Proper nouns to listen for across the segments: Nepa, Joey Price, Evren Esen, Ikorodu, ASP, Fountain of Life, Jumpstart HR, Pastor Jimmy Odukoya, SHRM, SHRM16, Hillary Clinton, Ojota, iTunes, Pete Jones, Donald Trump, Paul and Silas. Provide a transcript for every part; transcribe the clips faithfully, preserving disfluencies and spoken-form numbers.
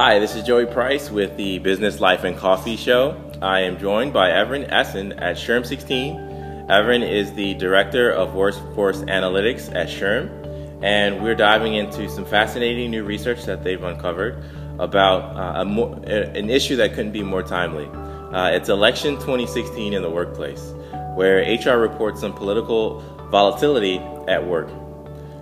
Hi, this is Joey Price with the Business Life and Coffee Show. I am joined by Evren Esen at S H R M sixteen. Evren is the Director of Workforce Analytics at S H R M, and we're diving into some fascinating new research that they've uncovered about uh, a more, an issue that couldn't be more timely. Uh, it's election twenty sixteen in the workplace, where H R reports some political volatility at work.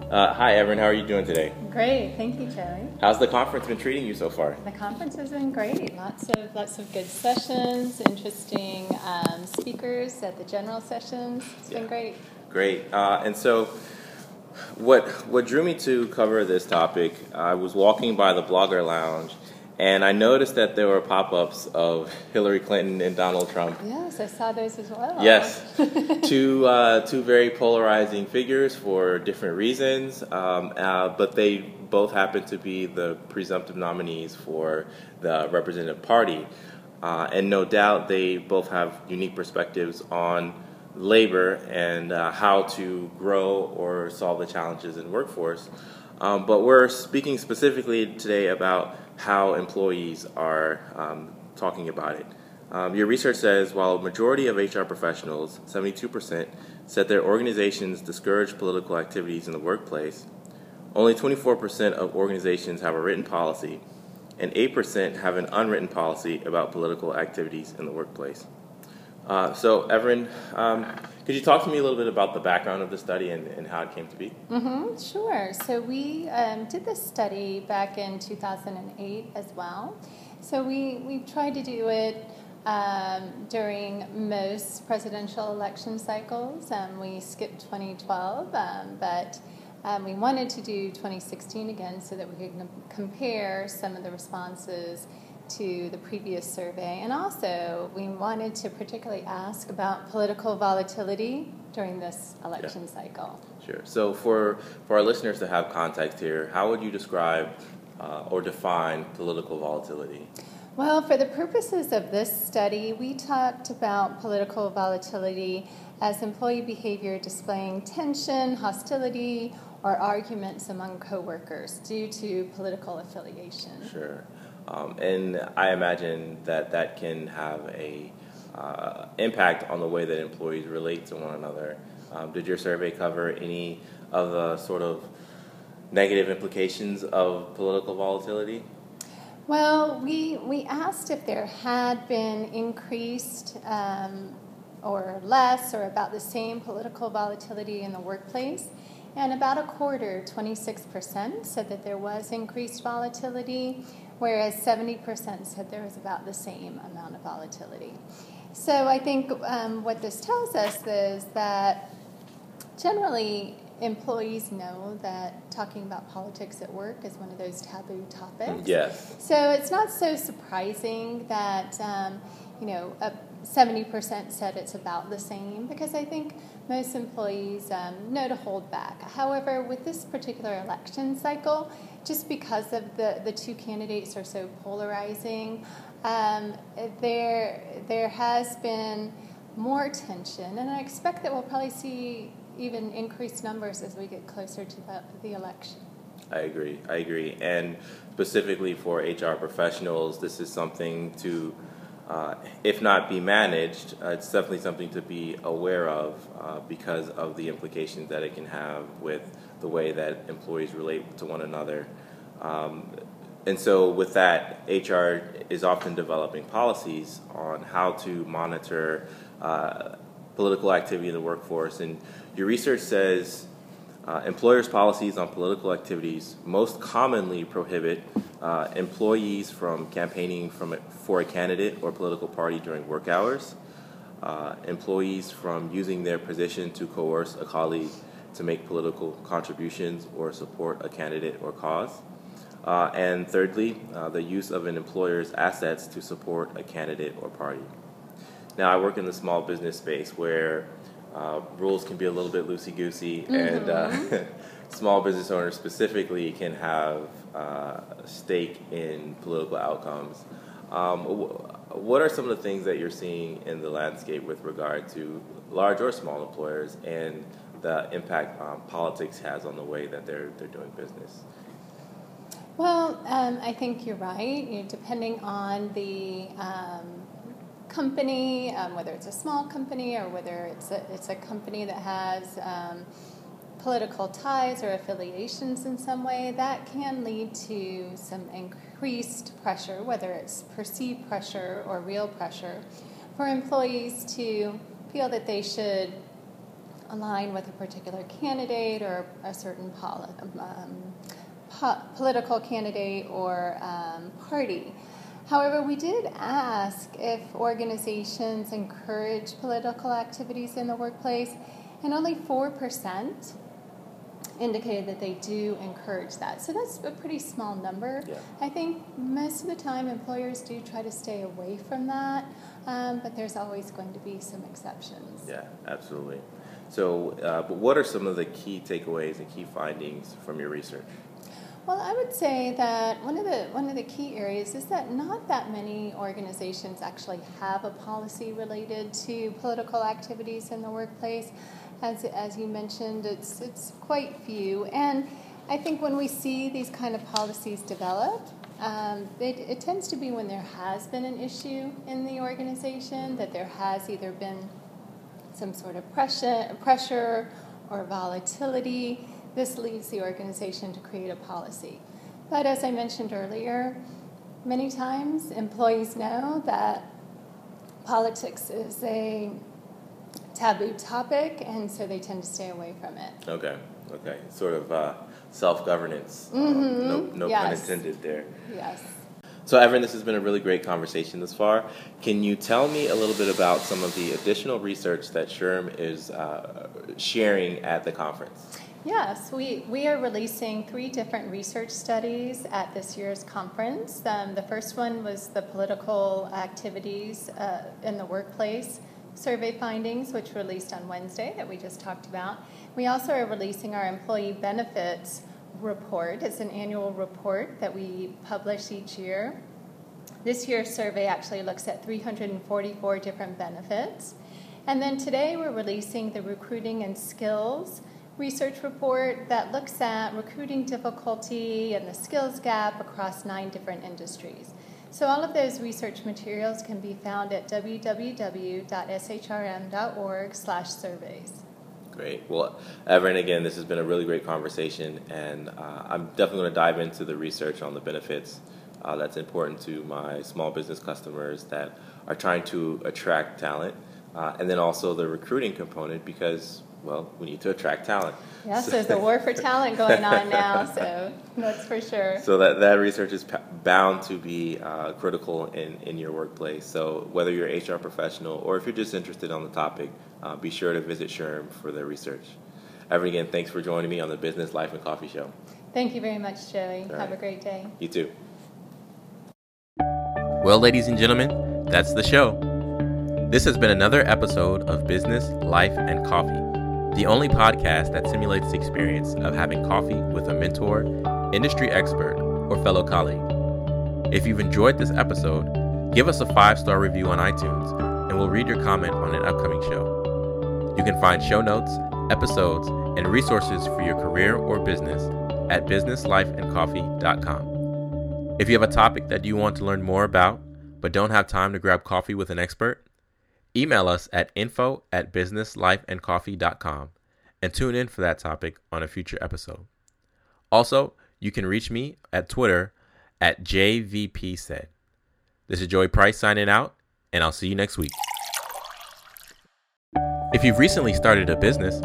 Uh, hi, Evren. How are you doing today? Great. Thank you, Joey. How's the conference been treating you so far? The conference has been great. Lots of lots of good sessions, interesting um, speakers at the general sessions. It's yeah. been great. Great. Uh, and so what, what drew me to cover this topic, I was walking by the Blogger Lounge, and I noticed that there were pop-ups of Hillary Clinton and Donald Trump. Yes, I saw those as well. Yes, two uh, two very polarizing figures for different reasons, um, uh, but they both happen to be the presumptive nominees for the Representative Party, uh, and no doubt they both have unique perspectives on labor and uh, how to grow or solve the challenges in workforce. Um, but we're speaking specifically today about how employees are um, talking about it. Um, your research says while a majority of H R professionals, seventy-two percent, said their organizations discourage political activities in the workplace, only twenty-four percent of organizations have a written policy, and eight percent have an unwritten policy about political activities in the workplace. Uh, so, Evren, um, could you talk to me a little bit about the background of the study and, and how it came to be? Mm-hmm, sure. So we um, did this study back in two thousand eight as well. So we, we tried to do it um, during most presidential election cycles. Um, we skipped twenty twelve, um, but um, we wanted to do twenty sixteen again so that we could compare some of the responses to the previous survey, and also we wanted to particularly ask about political volatility during this election yeah. cycle. Sure. So for, for our listeners to have context here, how would you describe uh, or define political volatility? Well, for the purposes of this study, we talked about political volatility as employee behavior displaying tension, hostility, or arguments among coworkers due to political affiliation. Sure. Um, and I imagine that that can have a uh, impact on the way that employees relate to one another. Um, did your survey cover any of the sort of negative implications of political volatility? Well, we we asked if there had been increased um, or less or about the same political volatility in the workplace. And about a quarter, twenty-six percent, said that there was increased volatility, whereas seventy percent said there was about the same amount of volatility. So I think um, what this tells us is that generally employees know that talking about politics at work is one of those taboo topics. Yes. So it's not so surprising that, um, you know, a seventy percent said it's about the same, because I think most employees um, know to hold back. However, with this particular election cycle, just because of the, the two candidates are so polarizing, um, there there has been more tension, and I expect that we'll probably see even increased numbers as we get closer to the, the election. I agree. I agree. And specifically for H R professionals, this is something to Uh, if not be managed, uh, it's definitely something to be aware of uh, because of the implications that it can have with the way that employees relate to one another. Um, and so with that, H R is often developing policies on how to monitor uh, political activity in the workforce. And your research says uh, employers' policies on political activities most commonly prohibit Uh, employees from campaigning from a, for a candidate or political party during work hours, uh, employees from using their position to coerce a colleague to make political contributions or support a candidate or cause, uh, and thirdly, uh, the use of an employer's assets to support a candidate or party. Now, I work in the small business space where uh, rules can be a little bit loosey-goosey, mm-hmm. and uh, small business owners specifically can have uh, a stake in political outcomes. Um, what are some of the things that you're seeing in the landscape with regard to large or small employers and the impact um, politics has on the way that they're, they're doing business? Well, um, I think you're right. You know, depending on the um, company, um, whether it's a small company or whether it's a, it's a company that has um, political ties or affiliations in some way, that can lead to some increased pressure, whether it's perceived pressure or real pressure, for employees to feel that they should align with a particular candidate or a certain poli- um, po- political candidate or um, party. However, we did ask if organizations encourage political activities in the workplace, and only four percent indicated that they do encourage that. So that's a pretty small number. Yeah. I think most of the time employers do try to stay away from that, um, but there's always going to be some exceptions. Yeah, absolutely. So uh, but what are some of the key takeaways and key findings from your research? Well, I would say that one of the one of the key areas is that not that many organizations actually have a policy related to political activities in the workplace. As as you mentioned, it's it's quite few. And I think when we see these kind of policies develop, um, it, it tends to be when there has been an issue in the organization, that there has either been some sort of pressure, pressure or volatility. This leads the organization to create a policy. But as I mentioned earlier, many times employees know that politics is a taboo topic, and so they tend to stay away from it. Okay, okay. Sort of uh, self-governance. Mm-hmm. Um, no no yes. pun intended there. Yes. So, Evren, this has been a really great conversation thus far. Can you tell me a little bit about some of the additional research that S H R M is uh, sharing at the conference? Yes, we, we are releasing three different research studies at this year's conference. Um, the first one was the political activities uh, in the workplace survey findings, which released on Wednesday that we just talked about. We also are releasing our employee benefits report. It's an annual report that we publish each year. This year's survey actually looks at three hundred forty-four different benefits. And then today we're releasing the recruiting and skills research report that looks at recruiting difficulty and the skills gap across nine different industries. So all of those research materials can be found at w w w dot s h r m dot org slash surveys. Great. Well, Evren, again, this has been a really great conversation, and uh, I'm definitely going to dive into the research on the benefits uh, that's important to my small business customers that are trying to attract talent, uh, and then also the recruiting component because well, we need to attract talent. Yes, so. There's a war for talent going on now, so that's for sure. So that, that research is p- bound to be uh, critical in, in your workplace. So whether you're an H R professional or if you're just interested on the topic, uh, be sure to visit S H R M for their research. Evren, again, thanks for joining me on the Business Life and Coffee Show. Thank you very much, Joey. All right. Have a great day. You too. Well, ladies and gentlemen, that's the show. This has been another episode of Business, Life, and Coffee, the only podcast that simulates the experience of having coffee with a mentor, industry expert, or fellow colleague. If you've enjoyed this episode, give us a five-star review on iTunes, and we'll read your comment on an upcoming show. You can find show notes, episodes, and resources for your career or business at business life and coffee dot com. If you have a topic that you want to learn more about, but don't have time to grab coffee with an expert, email us at info at business life and coffee dot com and tune in for that topic on a future episode. Also, you can reach me at Twitter at J V P said. This is Joey Price signing out, and I'll see you next week. If you've recently started a business,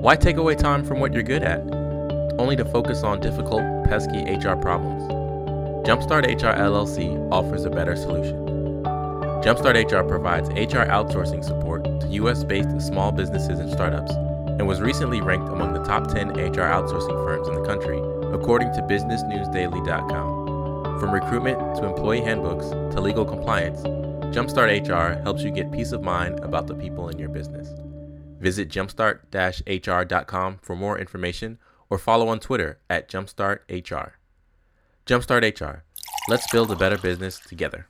why take away time from what you're good at, only to focus on difficult, pesky H R problems? Jumpstart H R L L C offers a better solution. Jumpstart H R provides H R outsourcing support to U S based small businesses and startups, and was recently ranked among the top ten H R outsourcing firms in the country, according to business news daily dot com. From recruitment to employee handbooks to legal compliance, Jumpstart H R helps you get peace of mind about the people in your business. Visit jumpstart dash h r dot com for more information or follow on Twitter at Jumpstart H R. Jumpstart H R. Let's build a better business together.